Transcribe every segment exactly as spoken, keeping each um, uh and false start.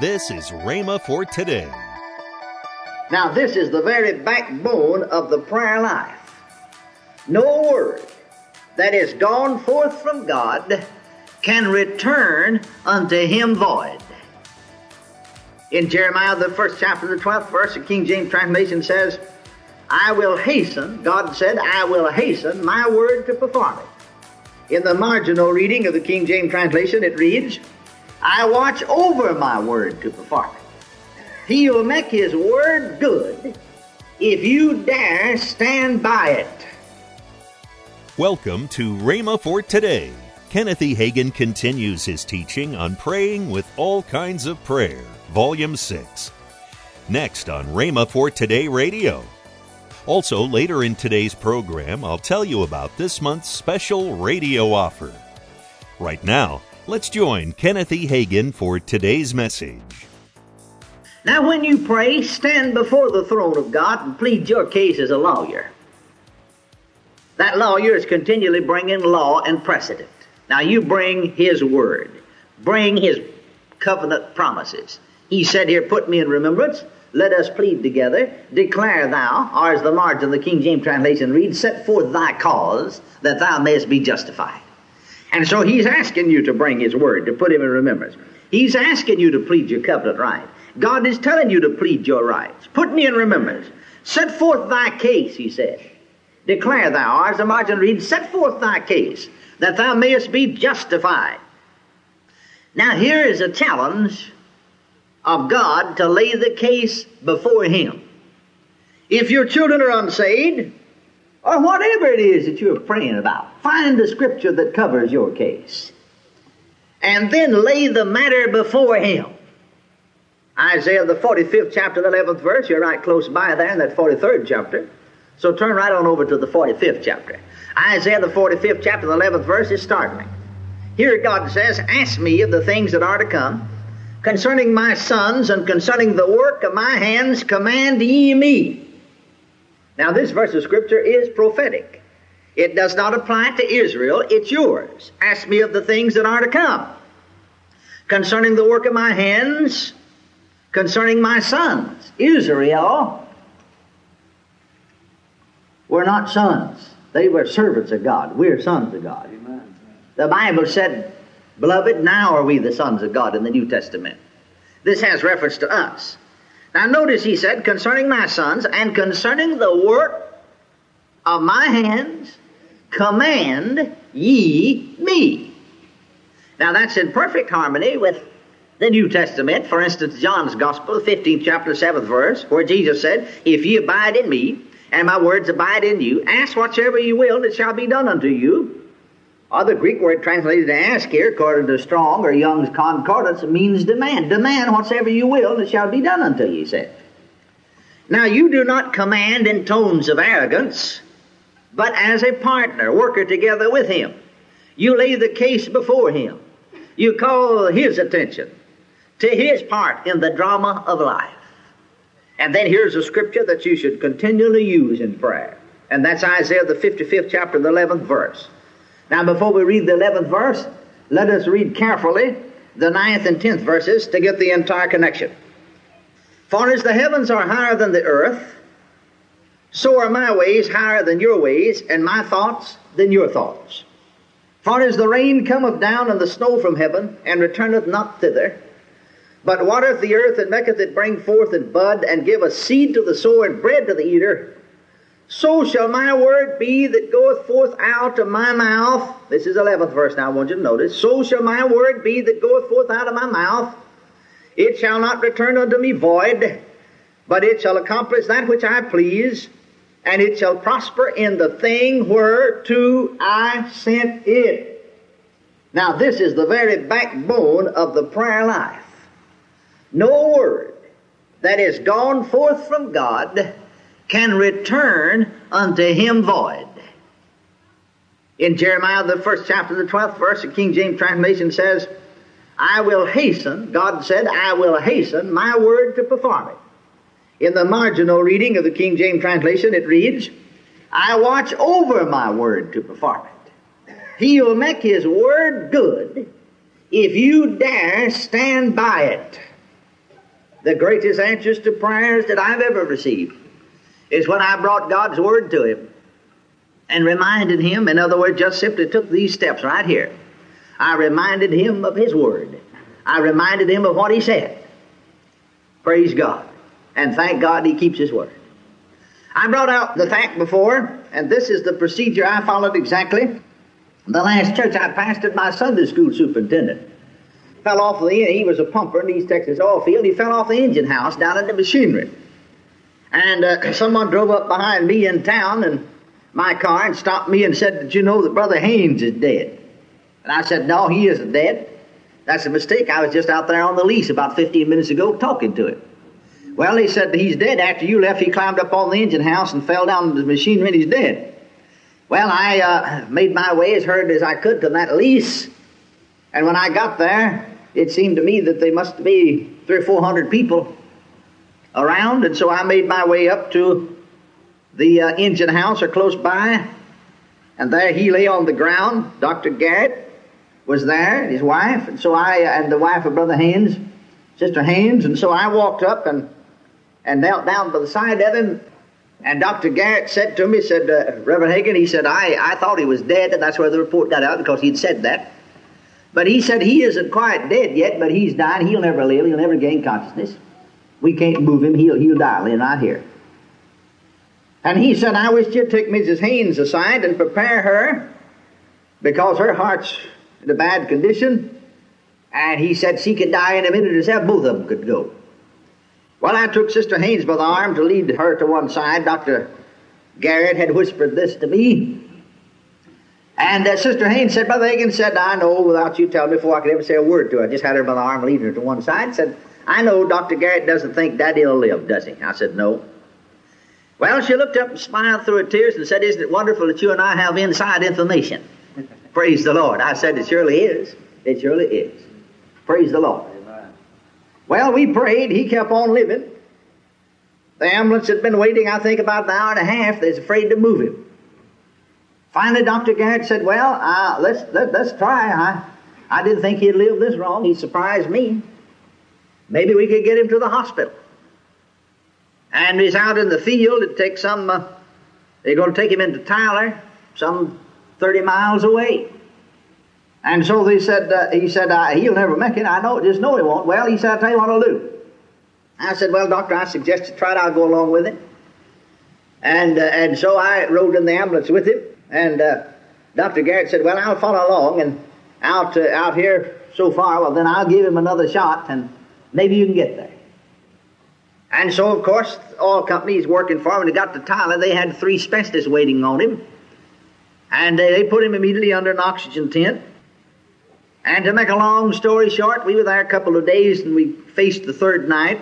This is Rhema for Today. Now this is the very backbone of the prayer life. No word that is gone forth from God can return unto him void. In Jeremiah, the first chapter, the twelfth verse, the King James Translation says, I will hasten, God said, I will hasten my word to perform it. In the marginal reading of the King James Translation, it reads, I watch over my word to perform it. He will make his word good if you dare stand by it. Welcome to Rhema for Today. Kenneth E. Hagin continues his teaching on praying with all kinds of prayer, Volume six. Next on Rhema for Today Radio. Also, later in today's program, I'll tell you about this month's special radio offer. Right now, let's join Kenneth E. Hagin for today's message. Now when you pray, stand before the throne of God and plead your case as a lawyer. That lawyer is continually bringing law and precedent. Now you bring his word, bring his covenant promises. He said here, put me in remembrance, let us plead together, declare thou, or as the margin of the King James Translation reads, set forth thy cause, that thou mayest be justified. And so he's asking you to bring his word, to put him in remembrance. He's asking you to plead your covenant right. God is telling you to plead your rights. Put me in remembrance. Set forth thy case, he said. Declare thou, or as the margin reads, set forth thy case, that thou mayest be justified. Now here is a challenge of God to lay the case before him. If your children are unsaved, or whatever it is that you're praying about, find the scripture that covers your case. And then lay the matter before him. Isaiah, the forty-fifth chapter, the eleventh verse, you're right close by there in that forty-third chapter. So turn right on over to the forty-fifth chapter. Isaiah, the forty-fifth chapter, the eleventh verse is startling. Here God says, ask me of the things that are to come, concerning my sons and concerning the work of my hands, command ye me. Now this verse of scripture is prophetic. It does not apply to Israel, it's yours. Ask me of the things that are to come, concerning the work of my hands, concerning my sons. Israel were not sons. They were servants of God. We're sons of God. Amen. The Bible said, beloved, now are we the sons of God in the New Testament. This has reference to us. Now notice he said, concerning my sons and concerning the work of my hands, command ye me. Now that's in perfect harmony with the New Testament. For instance, John's Gospel, fifteenth chapter, seventh verse, where Jesus said, if ye abide in me, and my words abide in you, ask whatsoever you will, and it shall be done unto you. Or the Greek word translated to ask here, according to Strong or Young's Concordance, means demand. Demand whatsoever you will, and it shall be done unto you, he said. Now, you do not command in tones of arrogance, but as a partner, worker together with him. You lay the case before him. You call his attention to his part in the drama of life. And then here's a scripture that you should continually use in prayer. And that's Isaiah, the fifty-fifth chapter, the eleventh verse. Now, before we read the eleventh verse, let us read carefully the ninth and tenth verses to get the entire connection. For as the heavens are higher than the earth, so are my ways higher than your ways, and my thoughts than your thoughts. For as the rain cometh down and the snow from heaven, and returneth not thither, but watereth the earth, and maketh it bring forth and bud, and giveth seed to the sower, and bread to the eater, so shall my word be that goeth forth out of my mouth. This is eleventh verse now, I want you to notice. So shall my word be that goeth forth out of my mouth. It shall not return unto me void, but it shall accomplish that which I please, and it shall prosper in the thing whereto I sent it. Now this is the very backbone of the prayer life. No word that is gone forth from God can return unto him void. In Jeremiah, the first chapter, the twelfth verse, the King James Translation says, I will hasten, God said, I will hasten my word to perform it. In the marginal reading of the King James Translation, it reads, I watch over my word to perform it. He will make his word good if you dare stand by it. The greatest answers to prayers that I've ever received is when I brought God's word to him and reminded him. In other words, just simply took these steps right here. I reminded him of his word. I reminded him of what he said. Praise God. And thank God he keeps his word. I brought out the thank before, and this is the procedure I followed exactly. The last church I pastored, my Sunday school superintendent fell off the, he was a pumper in the East Texas oil field, he fell off the engine house down at the machinery. And uh, someone drove up behind me in town and my car and stopped me and said, "Did you know that Brother Haynes is dead?" And I said, "No, he isn't dead. That's a mistake. I was just out there on the lease about fifteen minutes ago talking to him." "Well," he said, "he's dead. After you left, he climbed up on the engine house and fell down into the machinery and he's dead." Well, I uh, made my way as hard as I could to that lease. And when I got there, it seemed to me that there must be three or four hundred people around. And so I made my way up to the uh, engine house or close by. And there he lay on the ground. Doctor Garrett was there, his wife. And so I, uh, and the wife of Brother Haynes, Sister Haynes. And so I walked up and and knelt down by the side of him. And Doctor Garrett said to me, he said, uh, "Reverend Hagin," he said, I, I thought he was dead, and that's where the report got out, because he'd said that. But he said, "He isn't quite dead yet, but he's dying. He'll never live. He'll never gain consciousness. We can't move him. He'll, he'll die laying right here." And he said, "I wish you'd take Missus Haynes aside and prepare her, because her heart's in a bad condition." And he said, "She could die in a minute herself. Both of them could go." Well, I took Sister Haynes by the arm to lead her to one side. Doctor Garrett had whispered this to me. And uh, Sister Haynes said, "Brother Hagin," said, "I know, without you telling me before I could ever say a word to her." I just had her by the arm leading her to one side. Said, "I know Doctor Garrett doesn't think that he'll live, does he?" I said, "No." Well, she looked up and smiled through her tears and said, "Isn't it wonderful that you and I have inside information?" Praise the Lord. I said, "It surely is. It surely is." Praise the Lord. Well, we prayed. He kept on living. The ambulance had been waiting, I think, about an hour and a half. They was afraid to move him. Finally, Doctor Garrett said, "Well, uh, let's let, let's try. I, I didn't think he'd live this long. He surprised me. Maybe we could get him to the hospital." And he's out in the field. It takes some. Uh, they're going to take him into Tyler, some thirty miles away. And so they said, uh, he said, uh, "He'll never make it. I know, just know he won't." Well, he said, "I'll tell you what I'll do." I said, "Well, doctor, I suggest you try it. I'll go along with it." And uh, and so I rode in the ambulance with him. And uh, Doctor Garrett said, "Well, I'll follow along and out, uh, out here so far. Well, then I'll give him another shot and maybe you can get there." And so, of course, all companies working for him. When he got to Tyler, they had three specialists waiting on him. And they, they put him immediately under an oxygen tent. And to make a long story short, we were there a couple of days, and we faced the third night.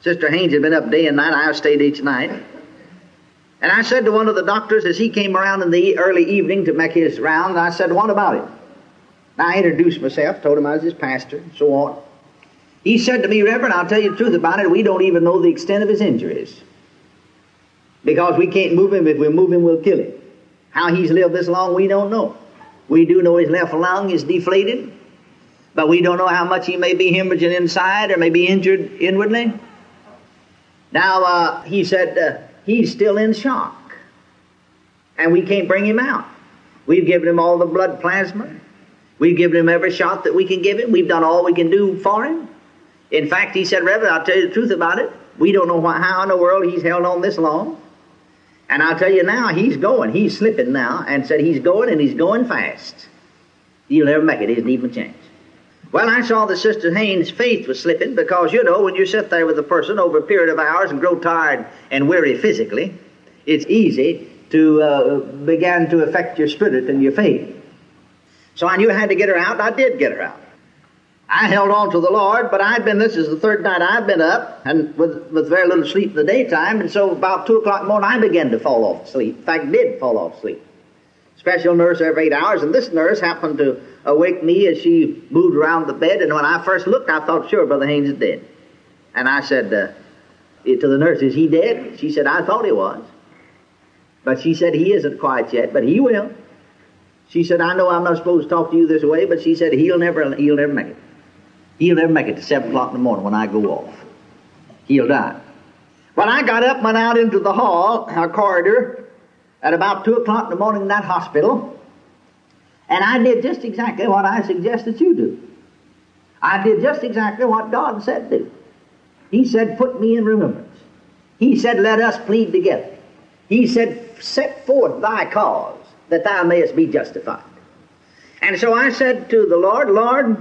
Sister Haynes had been up day and night. I stayed each night. And I said to one of the doctors as he came around in the early evening to make his round, I said, "What about it?" And I introduced myself, told him I was his pastor, and so on. He said to me, "Reverend, I'll tell you the truth about it. We don't even know the extent of his injuries, because we can't move him. If we move him, we'll kill him. How he's lived this long, we don't know. We do know his left lung is deflated, but we don't know how much he may be hemorrhaging inside or may be injured inwardly." Now, uh, he said, uh, "He's still in shock, and we can't bring him out. We've given him all the blood plasma. We've given him every shot that we can give him. We've done all we can do for him. In fact," he said, "Reverend, I'll tell you the truth about it. We don't know why, how in the world he's held on this long. And I'll tell you now, he's going. He's slipping now." And said, "He's going, and he's going fast. He'll never make it. It isn't even a chance." Well, I saw that Sister Haynes' faith was slipping, because, you know, when you sit there with a person over a period of hours and grow tired and weary physically, it's easy to uh, begin to affect your spirit and your faith. So I knew I had to get her out, and I did get her out. I held on to the Lord, but I'd been, this is the third night I've been up, and with, with very little sleep in the daytime, and so about two o'clock in the morning I began to fall off sleep. In fact, did fall off sleep. Special nurse every eight hours, and this nurse happened to awake me as she moved around the bed, and when I first looked, I thought, sure, Brother Haynes is dead. And I said uh, to the nurse, "Is he dead?" She said, "I thought he was." But she said, "He isn't quite yet, but he will." She said, "I know I'm not supposed to talk to you this way," but she said, he'll never, he'll never make it. He'll never make it to seven o'clock in the morning when I go off. he'll die. Well, I got up, went out into the hall, our corridor, at about two o'clock in the morning in that hospital, and I did just exactly what I suggest that you do. I did just exactly what God said do. He said, put me in remembrance. He said, let us plead together. He said, set forth thy cause, that thou mayest be justified. And so I said to the Lord, Lord,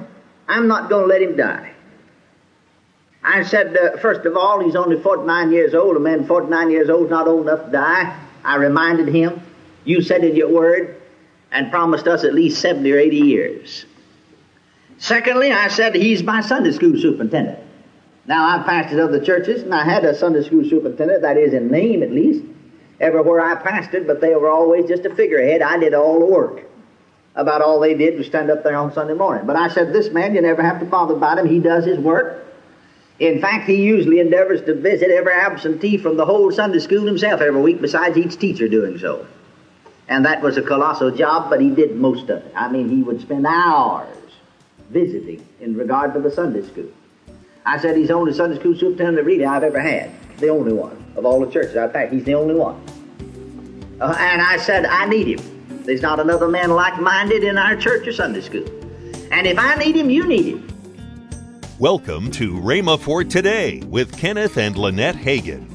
I'm not going to let him die. I said, uh, first of all, he's only forty-nine years old. A man forty-nine years old is not old enough to die. I reminded him, you said in your word, and promised us at least seventy or eighty years. Secondly, I said, he's my Sunday school superintendent. Now, I've pastored other churches, and I had a Sunday school superintendent, that is in name at least, everywhere I pastored, but they were always just a figurehead. I did all the work. About all they did was stand up there on Sunday morning. But I said, this man, you never have to bother about him. He does his work. In fact, he usually endeavors to visit every absentee from the whole Sunday school himself every week, besides each teacher doing so. And that was a colossal job, but he did most of it. I mean, he would spend hours visiting in regard to the Sunday school. I said he's the only Sunday school superintendent really I've ever had. The only one of all the churches. I think he's the only one. Uh, and I said, I need him. There's not another man like-minded in our church or Sunday school. And if I need him, you need him. Welcome to Rhema for Today with Kenneth and Lynette Hagin.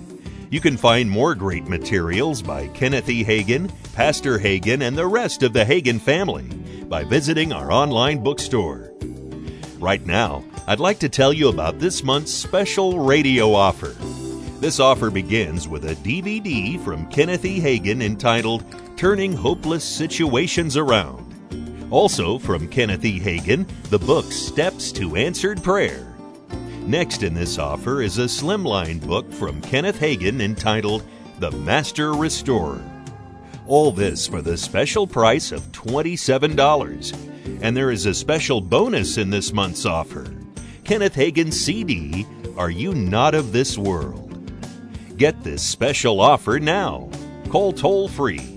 You can find more great materials by Kenneth E. Hagin, Pastor Hagin, and the rest of the Hagin family by visiting our online bookstore. Right now, I'd like to tell you about this month's special radio offer. This offer begins with a D V D from Kenneth E. Hagin entitled Turning Hopeless Situations Around. Also from Kenneth E. Hagin, the book Steps to Answered Prayer. Next in this offer is a slimline book from Kenneth Hagin entitled The Master Restorer. All this for the special price of twenty-seven dollars. And there is a special bonus in this month's offer. Kenneth Hagin's C D, Are You Not of This World? Get this special offer now. Call toll-free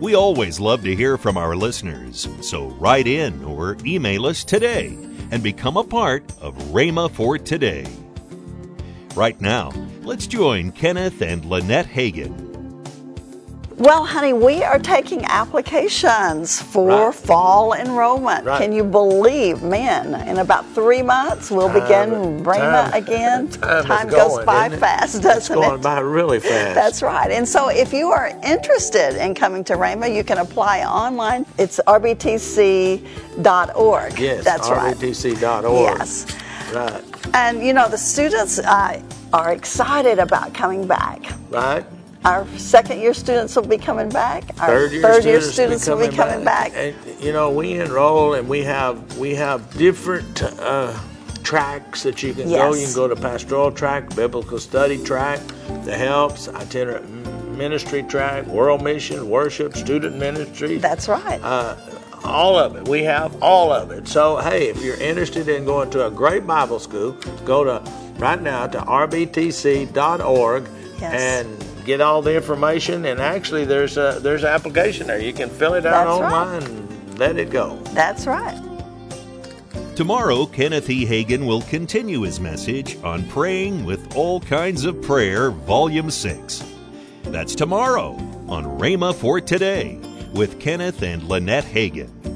We always love to hear from our listeners, so write in or email us today and become a part of Rhema for Today. Right now, let's join Kenneth and Lynette Hagin. Well, honey, we are taking applications for right. fall enrollment. Right. Can you believe, man, in about three months we'll time, begin Rhema time, again. Time, time goes going, by fast, it? doesn't it's going it? Going by really fast. That's right. And so if you are interested in coming to Rhema, you can apply online. It's R B T C dot org. Yes, that's right. R B T C dot org. Yes. Right. And, you know, the students uh, are excited about coming back. Right. Our second-year students will be coming back. Our third-year third students, students will be coming, will be coming back. back. And, you know, we enroll, and we have we have different uh, tracks that you can yes. go. You can go to pastoral track, biblical study track, the helps, itinerant ministry track, world mission, worship, student ministry. That's right. Uh, all of it. We have all of it. So, hey, if you're interested in going to a great Bible school, go to right now to R B T C dot org yes. and get all the information, and actually there's a there's an application there. You can fill it out That's online right. and let it go. That's right. Tomorrow, Kenneth E. Hagin will continue his message on Praying with All Kinds of Prayer, Volume six. That's tomorrow on Rhema for Today with Kenneth and Lynette Hagin.